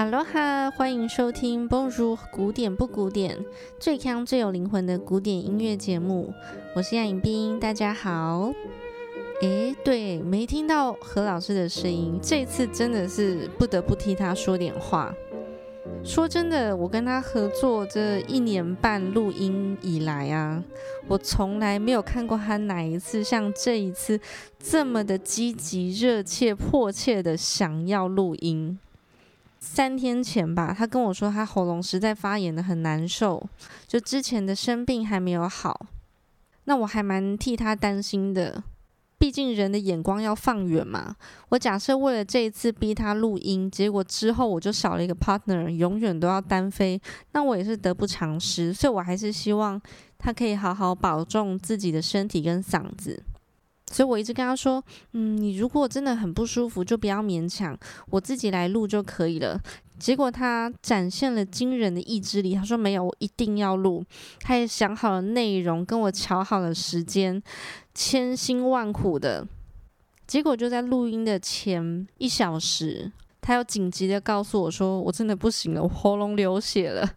Aloha， 欢迎收听 Bonjour 古典不古典，最鏘最有灵魂的古典音乐节目，我是亚颖彬，大家好。对，没听到何老师的声音，这次真的是不得不替他说点话。说真的，我跟他合作这1年半录音以来啊，我从来没有看过他哪一次像这一次这么的积极、热切、迫切的想要录音。3天前吧，他跟我说他喉咙实在发炎的很难受，就之前的生病还没有好。那我还蛮替他担心的，毕竟人的眼光要放远嘛。我假设为了这一次逼他录音，结果之后我就少了一个 partner， 永远都要单飞，那我也是得不偿失。所以我还是希望他可以好好保重自己的身体跟嗓子。所以我一直跟他说，你如果真的很不舒服就不要勉强，我自己来录就可以了。结果他展现了惊人的意志力，他说没有，我一定要录。他也想好了内容，跟我瞧好了时间，千辛万苦的。结果就在录音的前1小时，他又紧急的告诉我说，我真的不行了，我喉咙流血了。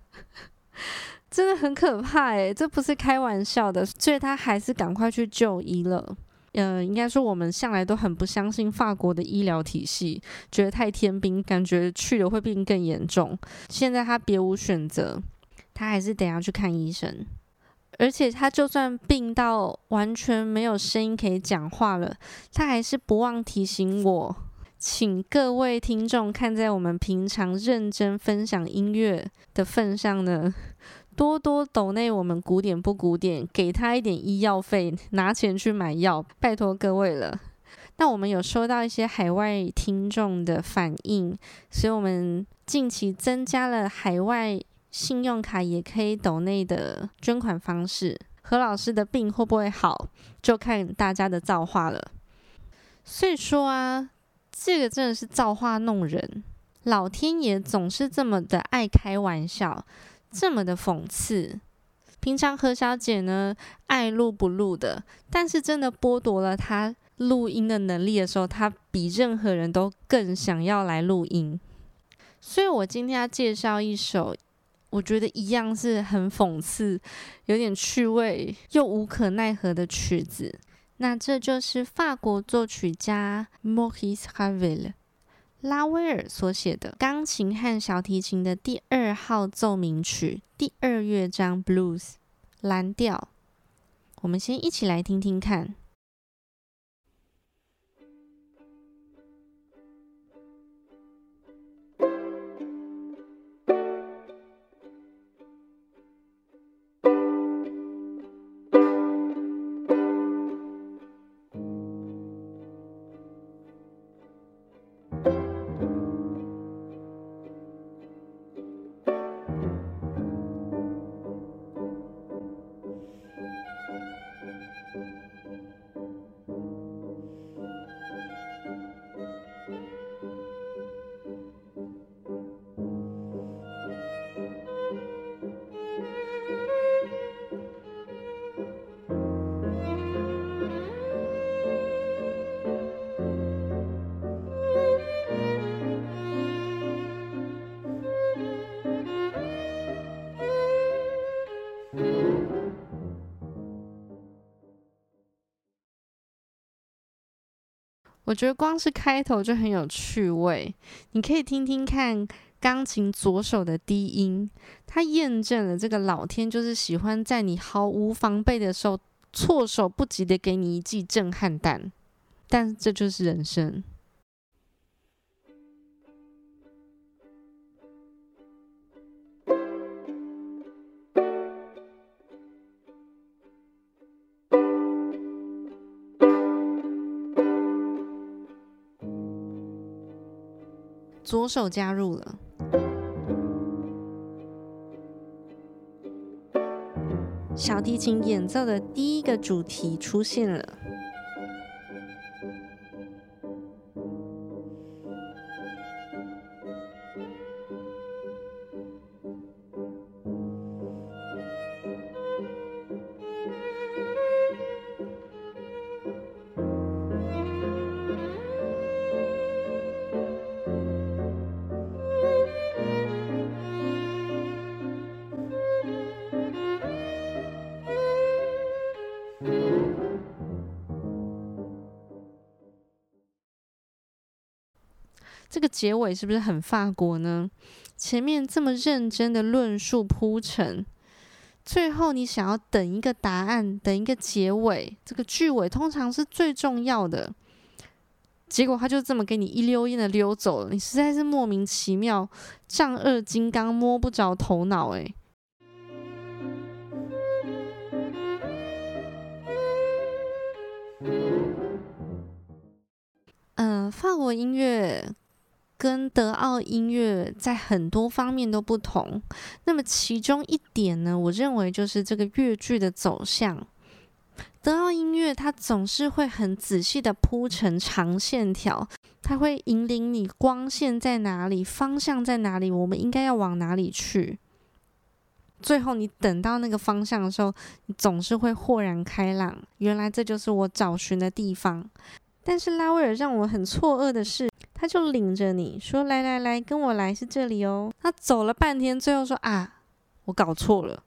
真的很可怕耶，这不是开玩笑的。所以他还是赶快去就医了。应该说我们向来都很不相信法国的医疗体系，觉得太天兵，感觉去了会病更严重。现在他别无选择，他还是得要去看医生。而且他就算病到完全没有声音可以讲话了，他还是不忘提醒我，请各位听众看在我们平常认真分享音乐的份上呢，多多抖内我们古典不古典，给他一点医药费，拿钱去买药，拜托各位了。那我们有收到一些海外听众的反应，所以我们近期增加了海外信用卡也可以抖内的捐款方式。何老师的病会不会好，就看大家的造化了。所以说啊，这个真的是造化弄人，老天爷总是这么的爱开玩笑，这么的讽刺。平常何小姐呢，爱录不录的，但是真的剥夺了她录音的能力的时候，她比任何人都更想要来录音。所以我今天要介绍一首，我觉得一样是很讽刺，有点趣味又无可奈何的曲子。那这就是法国作曲家 Maurice Ravel 拉威尔所写的钢琴和小提琴的第2号奏鸣曲第2乐章 Blues 蓝调。我们先一起来听听看。我觉得光是开头就很有趣味，你可以听听看钢琴左手的低音，它验证了这个老天就是喜欢在你毫无防备的时候措手不及的给你一记震撼弹，但这就是人生。左手加入了，小提琴演奏的第一个主题出现了。个结尾是不是很法国呢？前面这么认真的论述铺陈，最后你想要等一个答案，等一个结尾，这个句尾通常是最重要的。结果他就这么给你一溜烟的溜走了，你实在是莫名其妙，丈二金刚摸不着头脑欸。法国音乐跟德奥音乐在很多方面都不同，那么其中一点呢，我认为就是这个乐句的走向。德奥音乐它总是会很仔细的铺成长线条，它会引领你光线在哪里，方向在哪里，我们应该要往哪里去。最后你等到那个方向的时候，你总是会豁然开朗，原来这就是我找寻的地方。但是拉威尔让我很错愕的是，他就领着你说来来来，跟我来，是这里哦。他走了半天，最后说啊，我搞错了，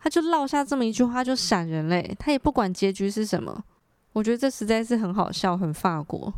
他就落下这么一句话就闪人了，他也不管结局是什么。我觉得这实在是很好笑，很法国。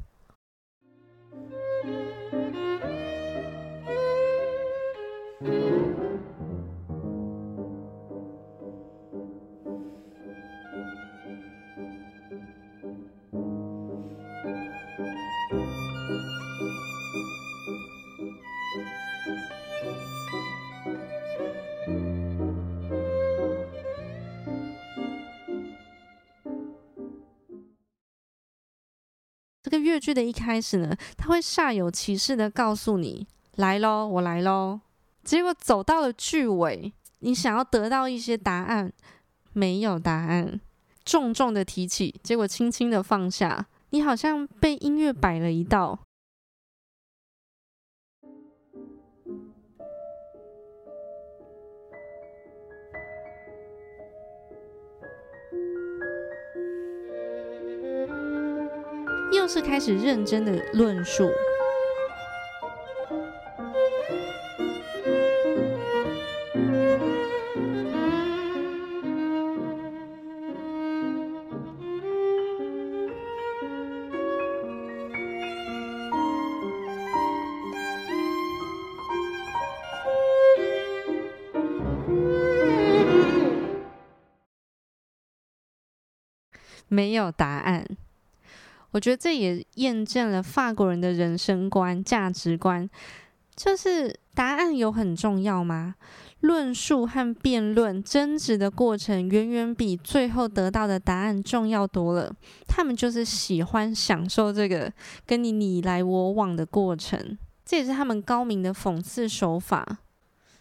乐句的一开始呢，他会煞有其事的告诉你来咯，我来咯，结果走到了句尾，你想要得到一些答案，没有答案，重重的提起，结果轻轻的放下，你好像被音乐摆了一道。又是开始认真的论述，没有答案。我觉得这也验证了法国人的人生观、价值观，就是答案有很重要吗？论述和辩论、争执的过程远远比最后得到的答案重要多了。他们就是喜欢享受这个跟你你来我往的过程，这也是他们高明的讽刺手法。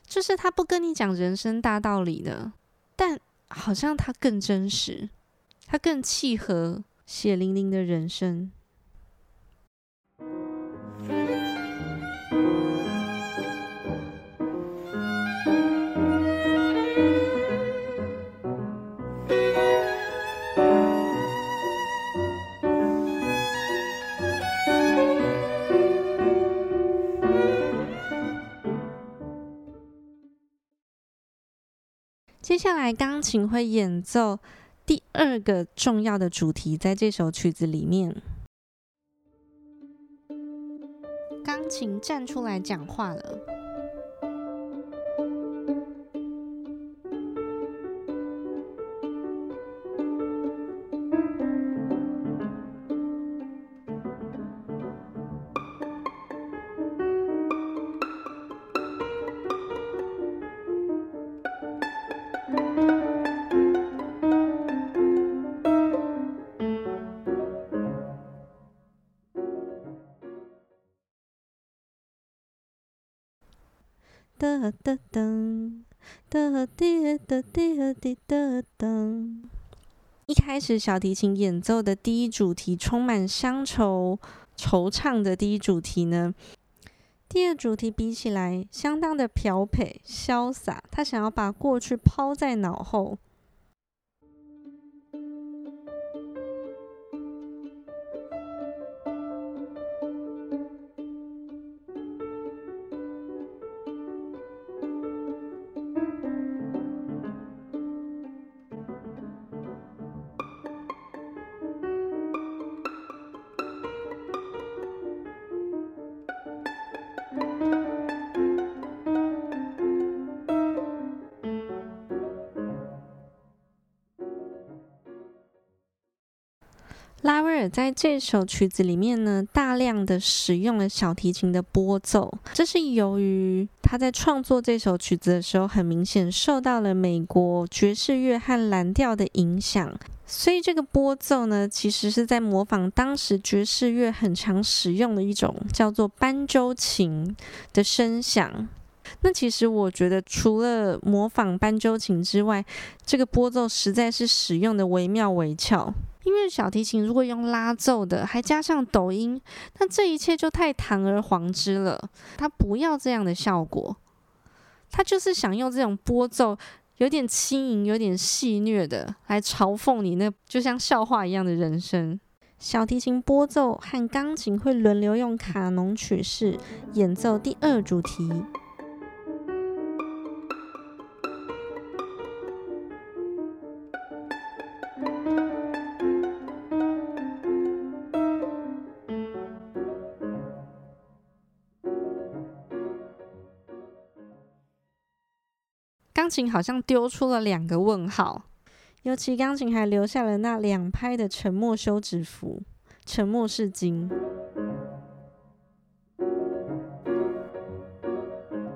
就是他不跟你讲人生大道理的，但好像他更真实，他更契合血淋淋的人生。接下来钢琴会演奏第二个重要的主题，在这首曲子里面，钢琴站出来讲话了。一开始小提琴演奏的第一主题充满乡愁惆怅的第一主题呢，第二主题比起来相当的漂泊潇洒，他想要把过去抛在脑后。拉威尔在这首曲子里面呢，大量的使用了小提琴的拨奏，这是由于他在创作这首曲子的时候，很明显受到了美国爵士乐和蓝调的影响，所以这个拨奏呢，其实是在模仿当时爵士乐很常使用的一种叫做斑鸠琴的声响。那其实我觉得除了模仿斑鸠琴之外，这个拨奏实在是使用的惟妙惟肖，因为小提琴如果用拉奏的还加上抖音，那这一切就太堂而皇之了。他不要这样的效果，他就是想用这种拨奏有点轻盈有点戏谑的来嘲讽你那就像笑话一样的人生。小提琴拨奏和钢琴会轮流用卡农曲式演奏第二主题。钢琴好像丢出了2个问号，尤其钢琴还留下了那2拍的沉默休止符，沉默是金。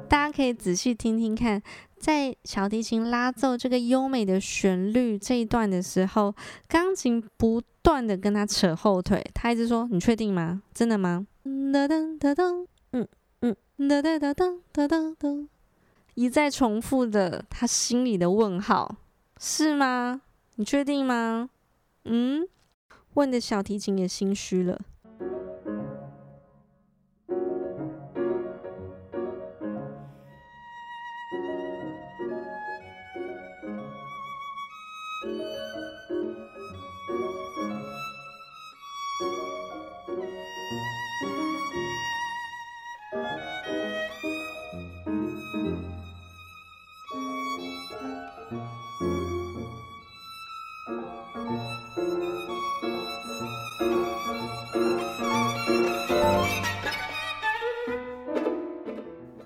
大家可以仔细听听看，在小提琴拉奏这个优美的旋律这一段的时候，钢琴不断的跟他扯后腿，他一直说：“你确定吗？真的吗？”哒哒哒哒，哒哒哒哒哒哒哒。一再重复的他心里的问号，是吗？你确定吗？问的小提琴也心虚了。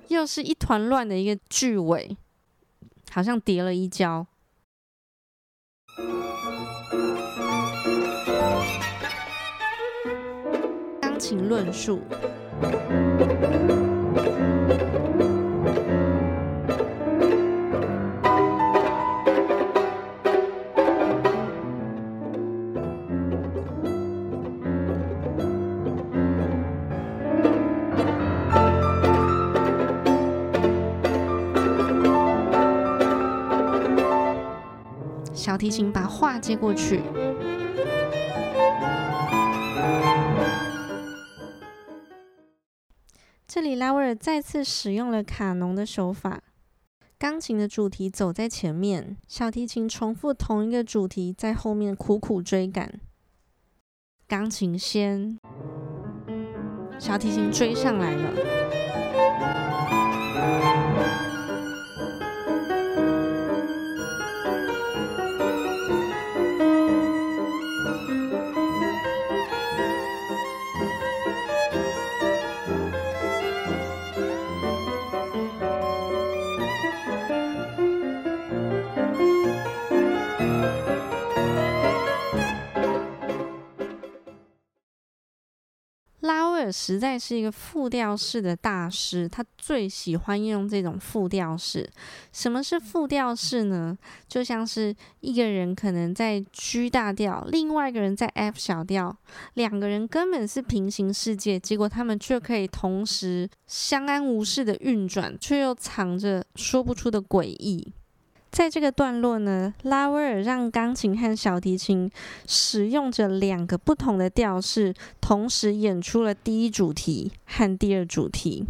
又是一团乱的一个句尾，好像跌了一跤。钢琴论述。小提琴把话接过去，这里拉威尔再次使用了卡农的手法，钢琴的主题走在前面，小提琴重复同一个主题在后面苦苦追赶，钢琴先，小提琴追上来了。实在是一个复调式的大师，他最喜欢用这种复调式。什么是复调式呢？就像是一个人可能在 G 大调，另外一个人在 F 小调，2个人根本是平行世界，结果他们却可以同时相安无事的运转，却又藏着说不出的诡异。在这个段落呢，拉威尔让钢琴和小提琴使用着2个不同的调式，同时演出了第一主题和第二主题，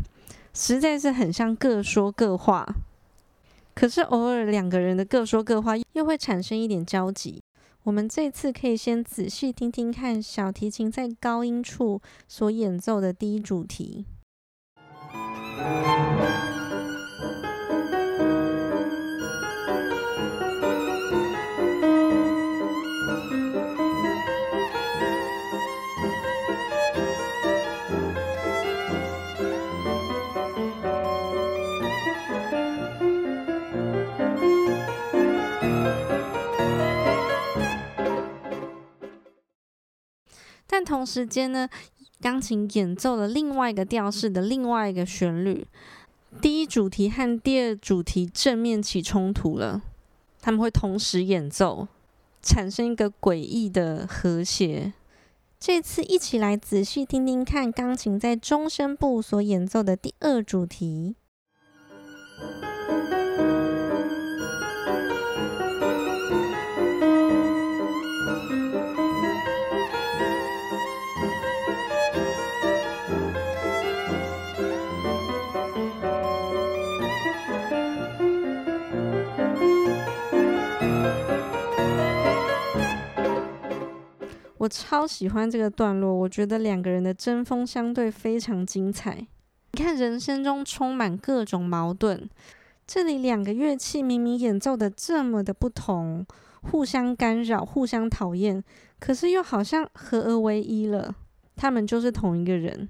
实在是很像各说各话。可是偶尔2个人的各说各话又会产生一点交集。我们这次可以先仔细听听看小提琴在高音处所演奏的第一主题。同时间呢，钢琴演奏了另外一个调式的另外一个旋律，第一主题和第二主题正面起冲突了，他们会同时演奏，产生一个诡异的和谐。这次一起来仔细听听看钢琴在中声部所演奏的第二主题。我超喜欢这个段落，我觉得两个人的针锋相对非常精彩。你看，人生中充满各种矛盾，这里两个乐器明明演奏的这么的不同，互相干扰，互相讨厌，可是又好像合而为一了，他们就是同一个人。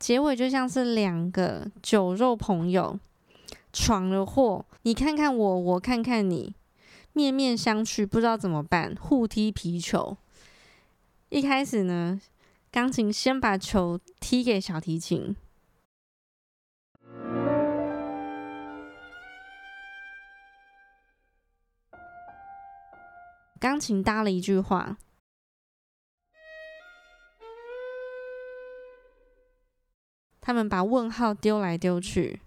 结尾就像是两个酒肉朋友闯了祸，你看看我，我看看你，面面相觑，不知道怎么办，互踢皮球。一开始呢，钢琴先把球踢给小提琴，钢琴搭了一句话。他们把问号丢来丢去，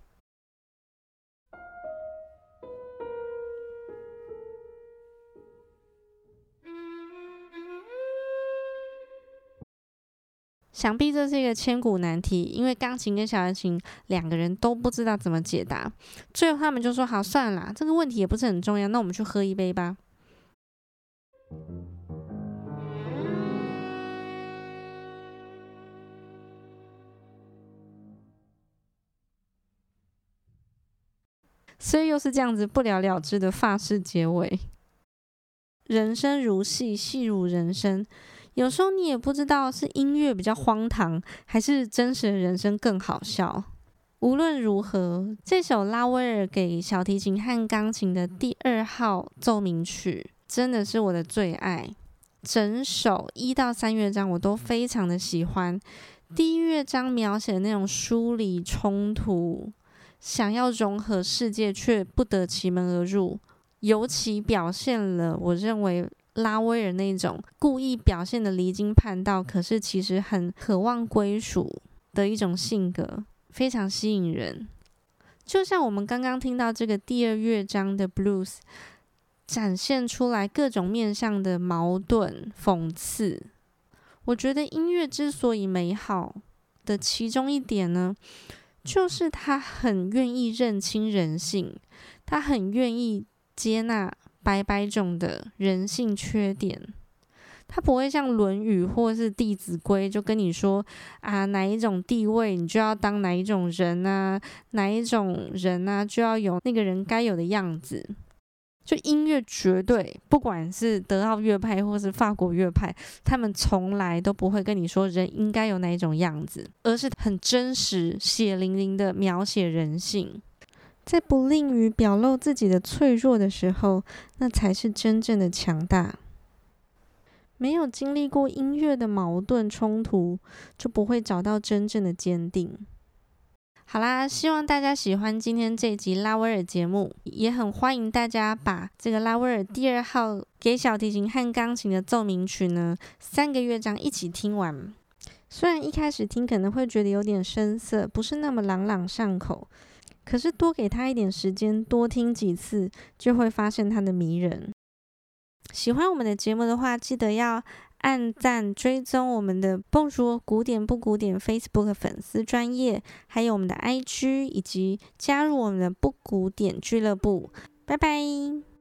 想必这是一个千古难题，因为钢琴跟小提琴两个人都不知道怎么解答，最后他们就说好算了啦，这个问题也不是很重要，那我们去喝一杯吧。所以又是这样子不了了之的法式结尾。人生如戏，戏如人生，有时候你也不知道是音乐比较荒唐，还是真实的人生更好笑。无论如何，这首拉威尔给小提琴和钢琴的第二号奏鸣曲真的是我的最爱，整首1到3乐章我都非常的喜欢。第一乐章描写的那种疏离冲突，想要融合世界却不得其门而入，尤其表现了我认为拉威尔那种故意表现的离经叛道，可是其实很渴望归属的一种性格，非常吸引人。就像我们刚刚听到这个第二乐章的 Blues 展现出来各种面向的矛盾讽刺，我觉得音乐之所以美好的其中一点呢，就是他很愿意认清人性，他很愿意接纳百种的人性缺点，他不会像《论语》或是《弟子规》就跟你说啊，哪一种地位你就要当哪一种人啊，哪一种人啊就要有那个人该有的样子。就音乐绝对，不管是德奥乐派或是法国乐派，他们从来都不会跟你说人应该有哪一种样子，而是很真实血淋淋的描写人性。在不吝于表露自己的脆弱的时候，那才是真正的强大。没有经历过音乐的矛盾冲突，就不会找到真正的坚定。好啦，希望大家喜欢今天这一集拉威尔节目，也很欢迎大家把这个拉威尔第二号给小提琴和钢琴的奏鸣曲呢3个乐章一起听完。虽然一开始听可能会觉得有点生涩，不是那么朗朗上口，可是多给他一点时间，多听几次就会发现他的迷人。喜欢我们的节目的话，记得要按赞追踪我们的蹦说古典不古典 Facebook 粉丝专页，还有我们的 IG， 以及加入我们的不古典俱乐部。拜拜。